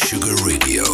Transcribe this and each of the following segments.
Sugar Radio.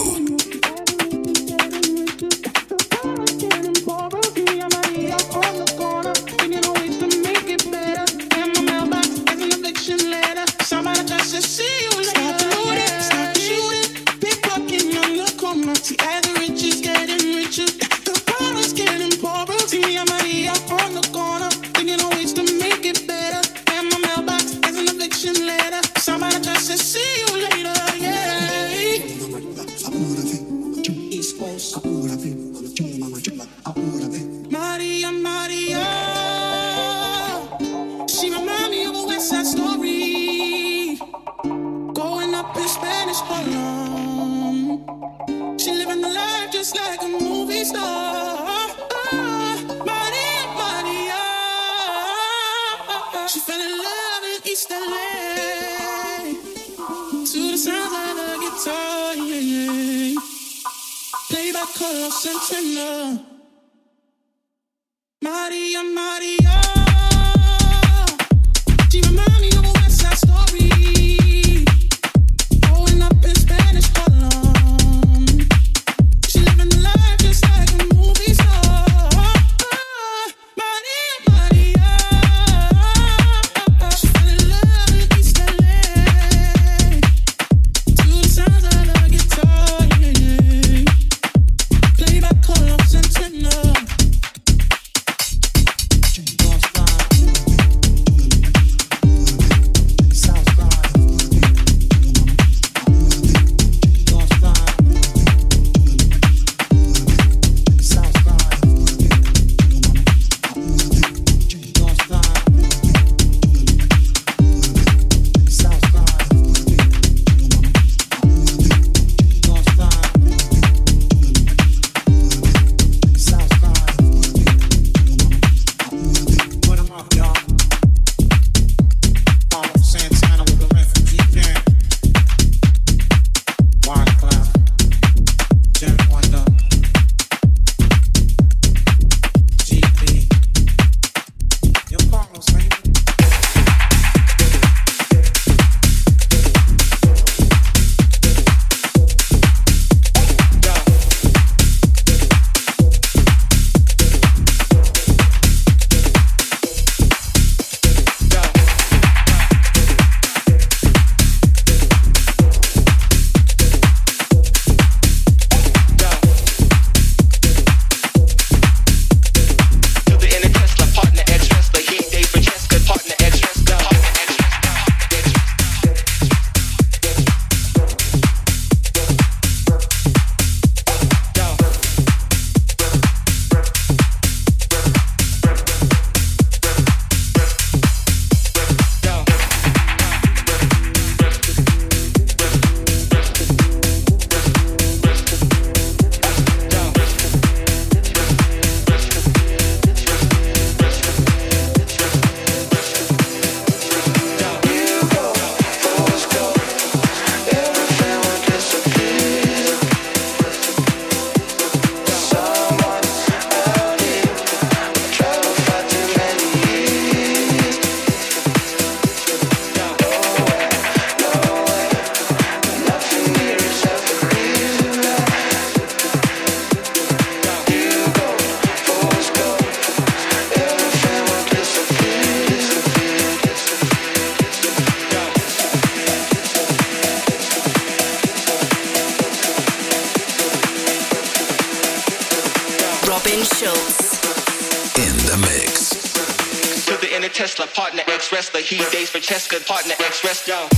Partner, ex-wrestler, partner, ex-wrestler.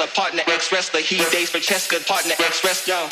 wrestler, partner, ex-wrestler. He dates Francesca, partner, ex-wrestler. Gonna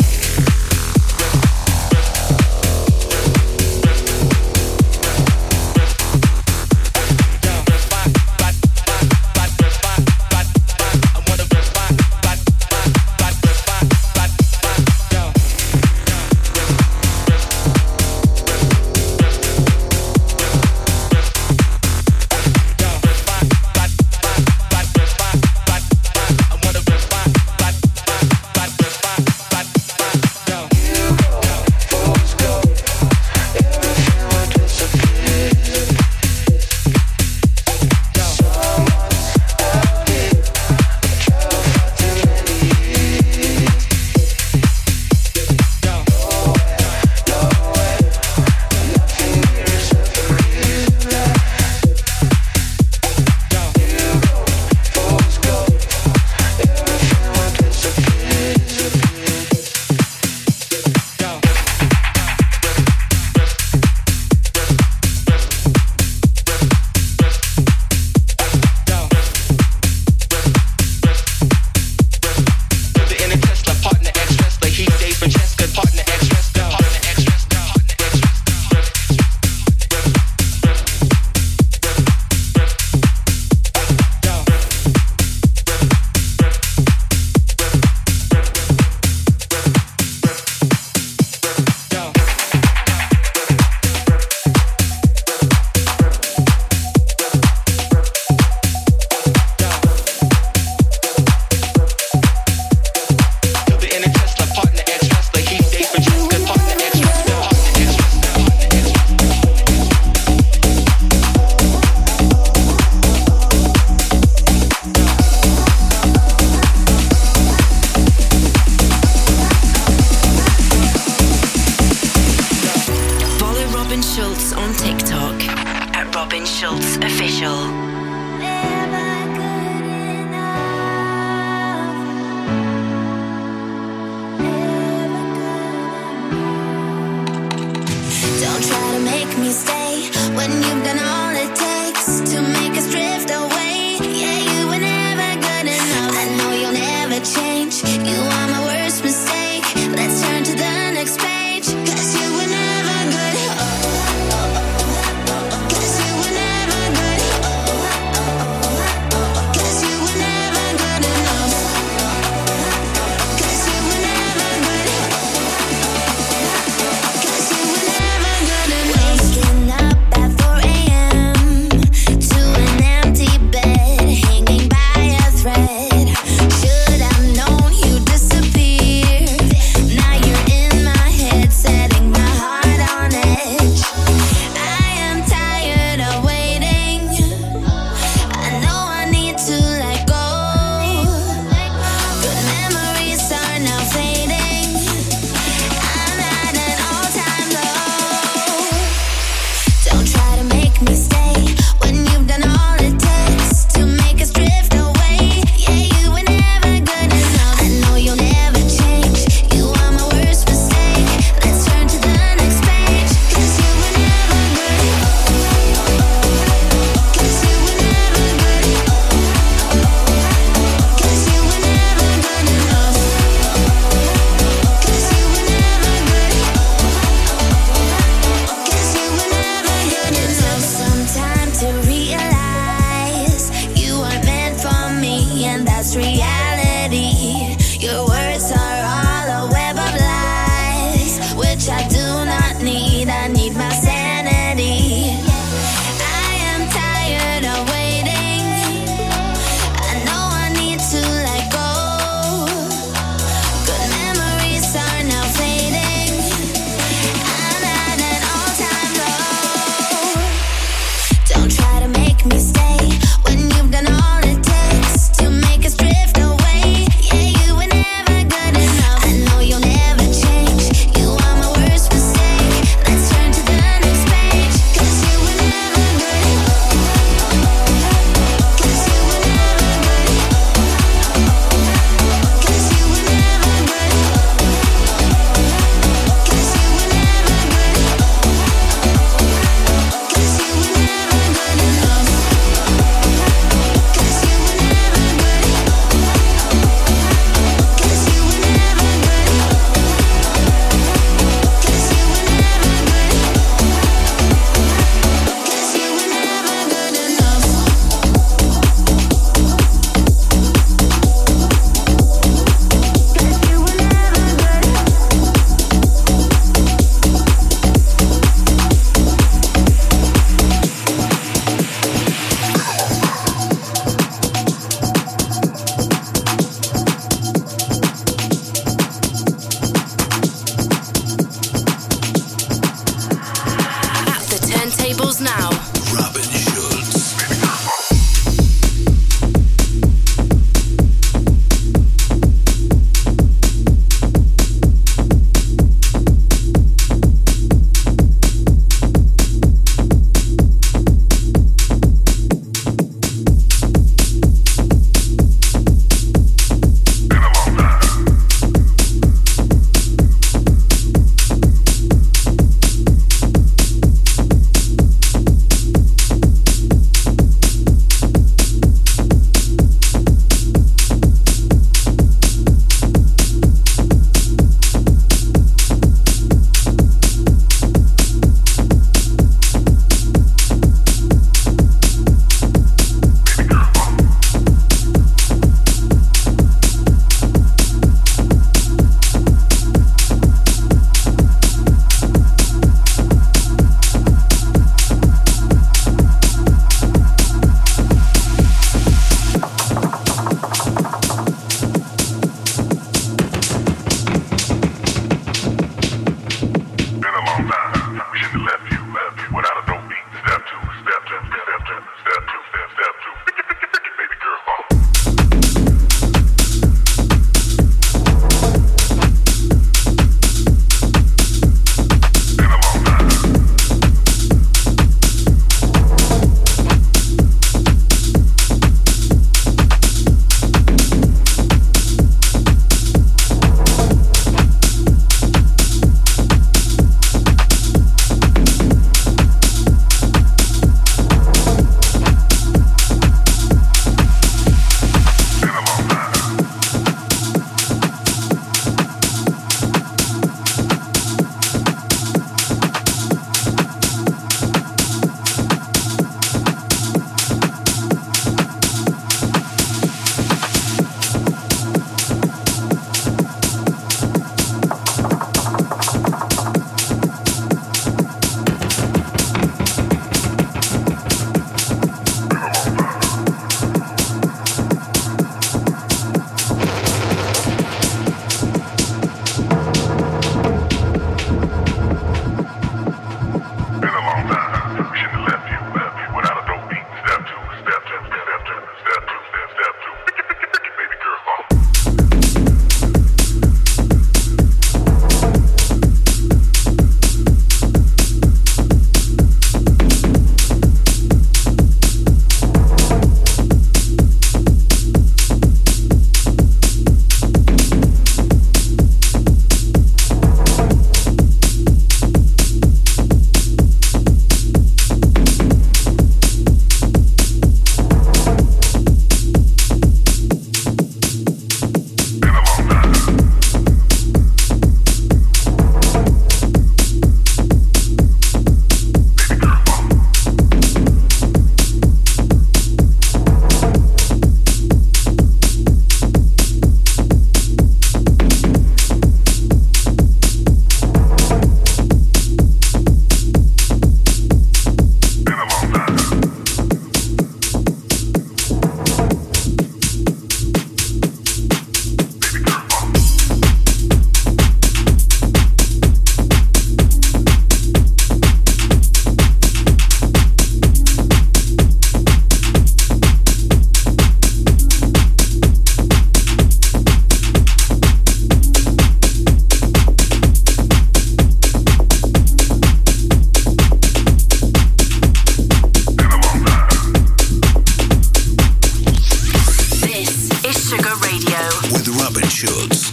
Schulz.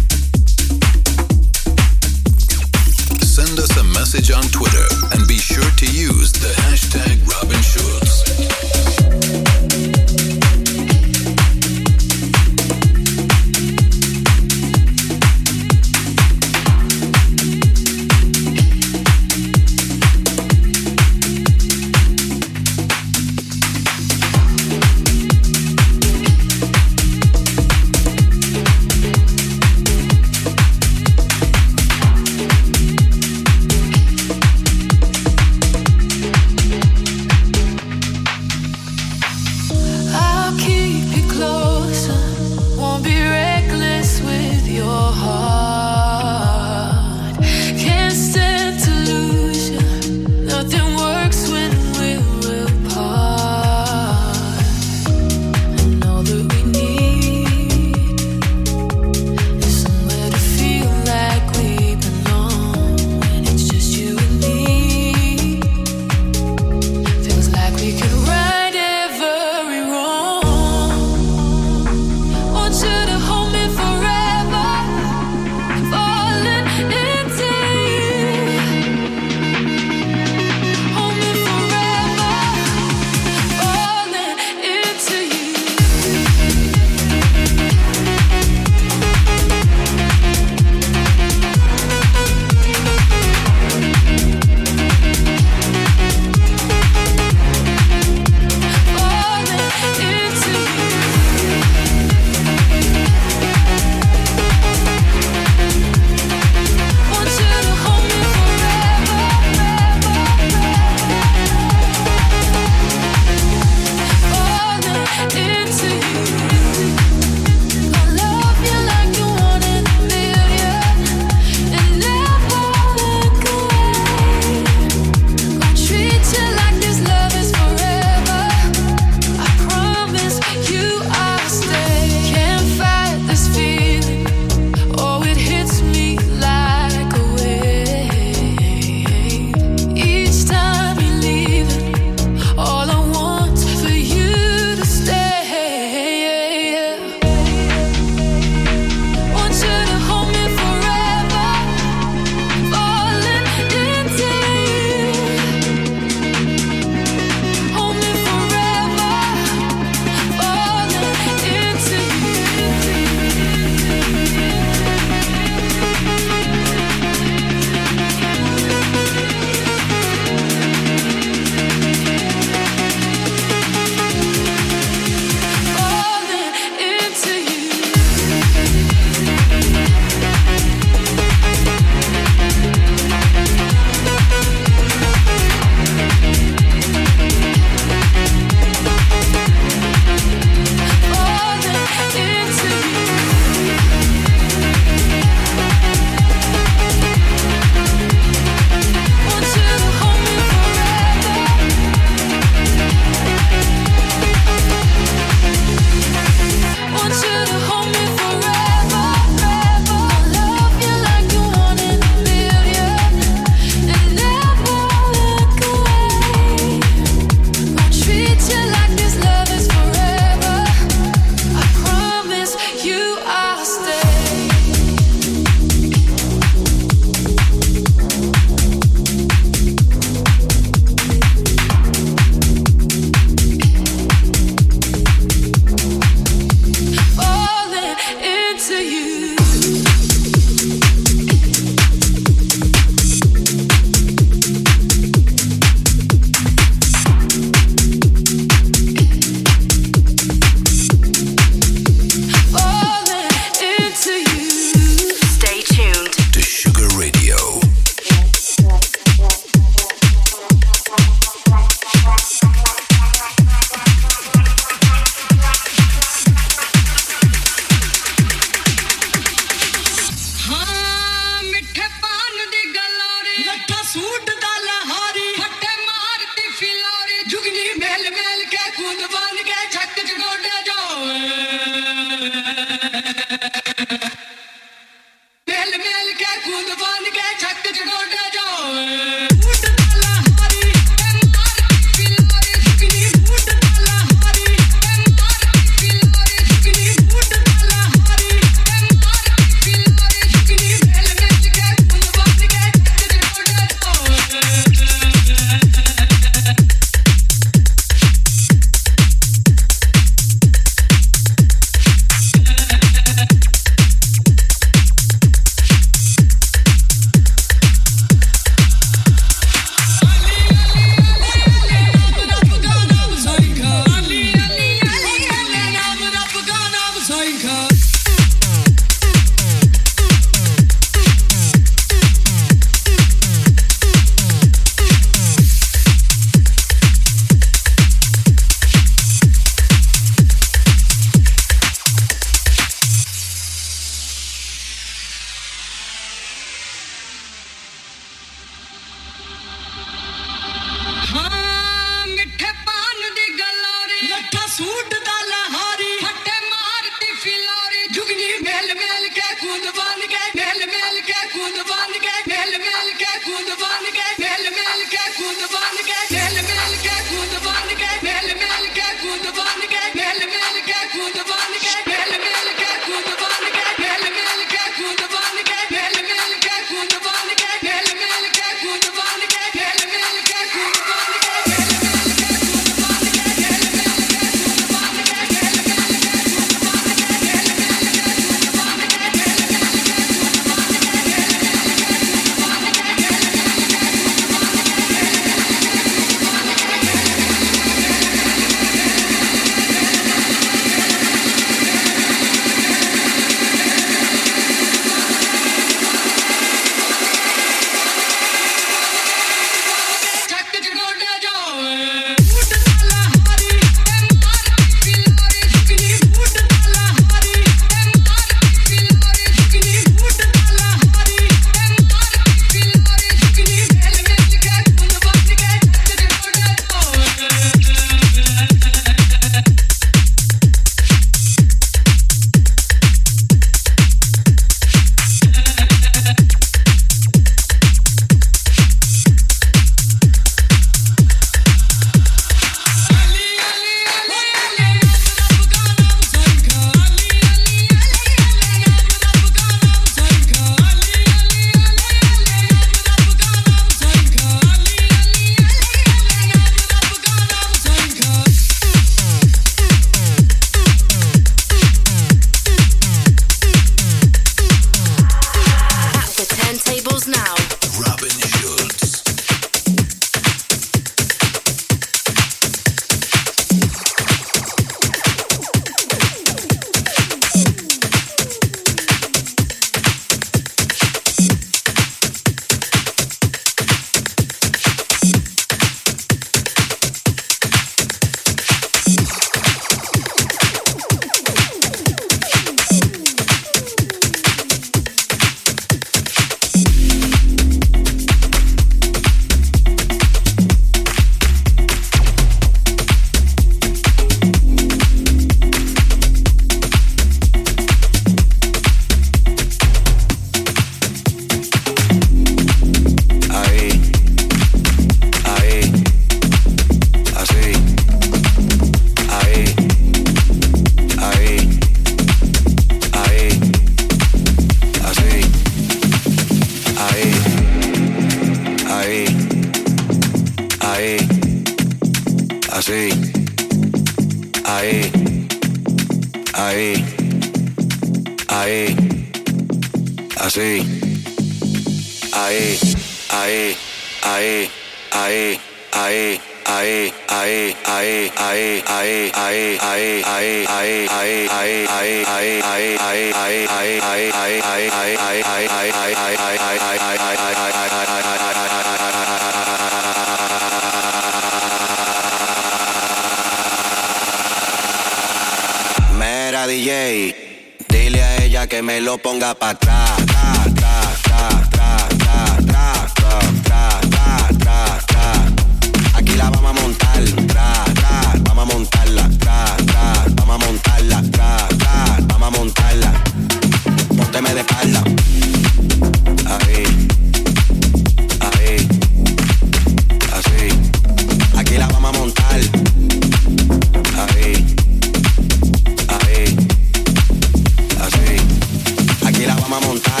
Montar.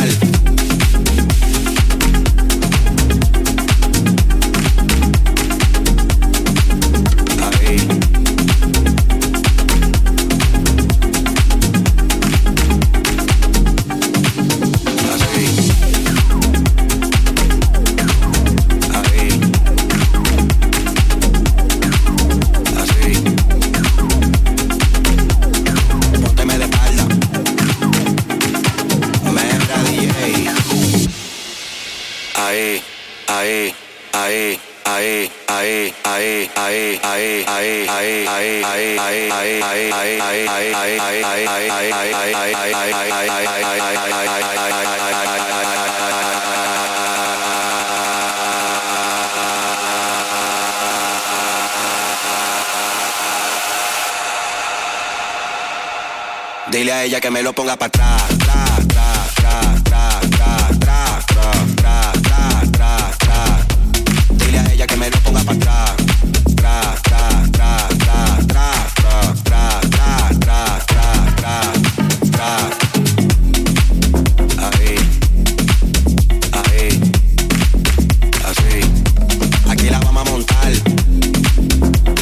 Dile a ella que me lo ponga para atrás, dile a ella que me lo ponga para atrás, ahí, ahí, así, aquí la vamos a montar,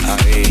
ahí.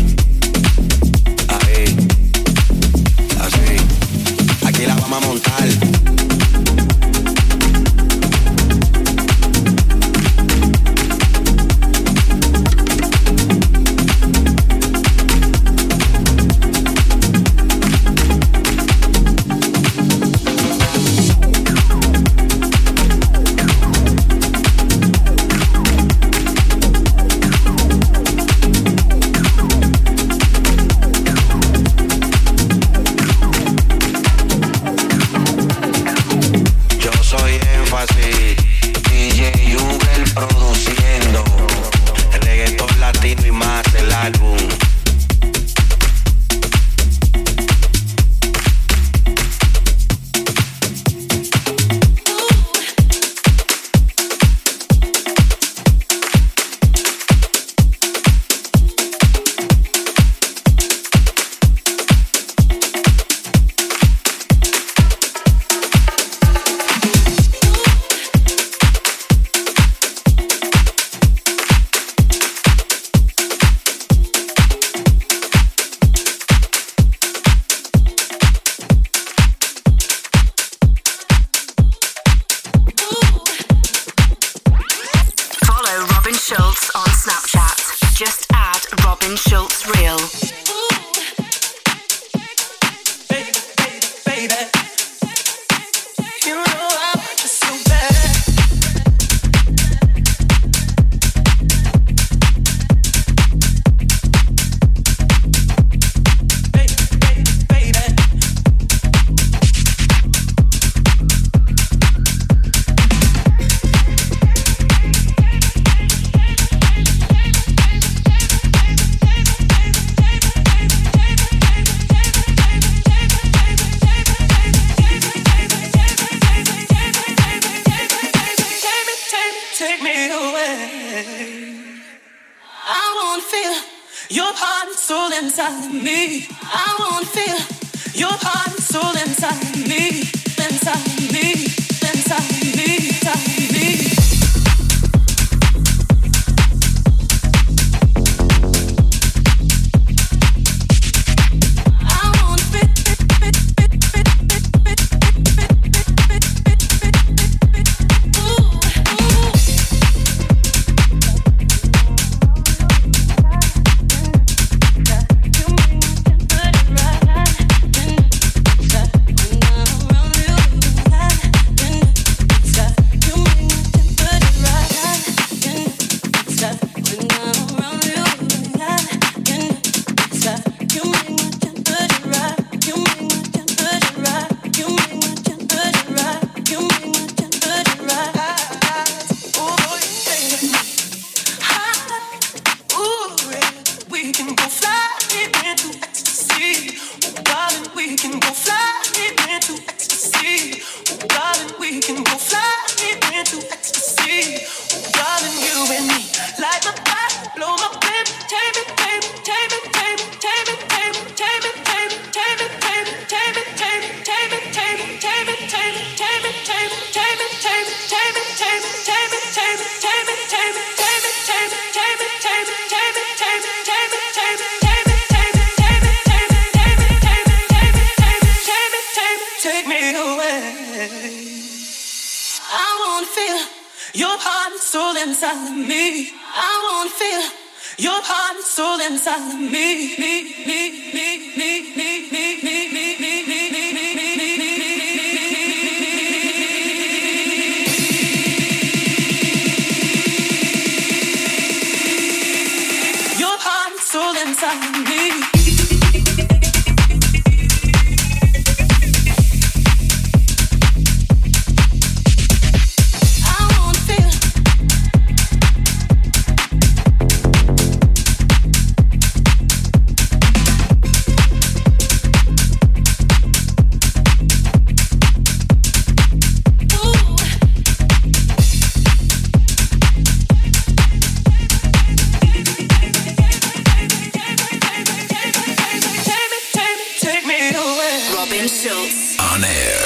Schulz on air.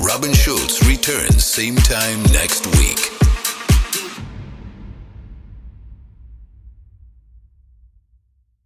Robin Schulz returns same time next week.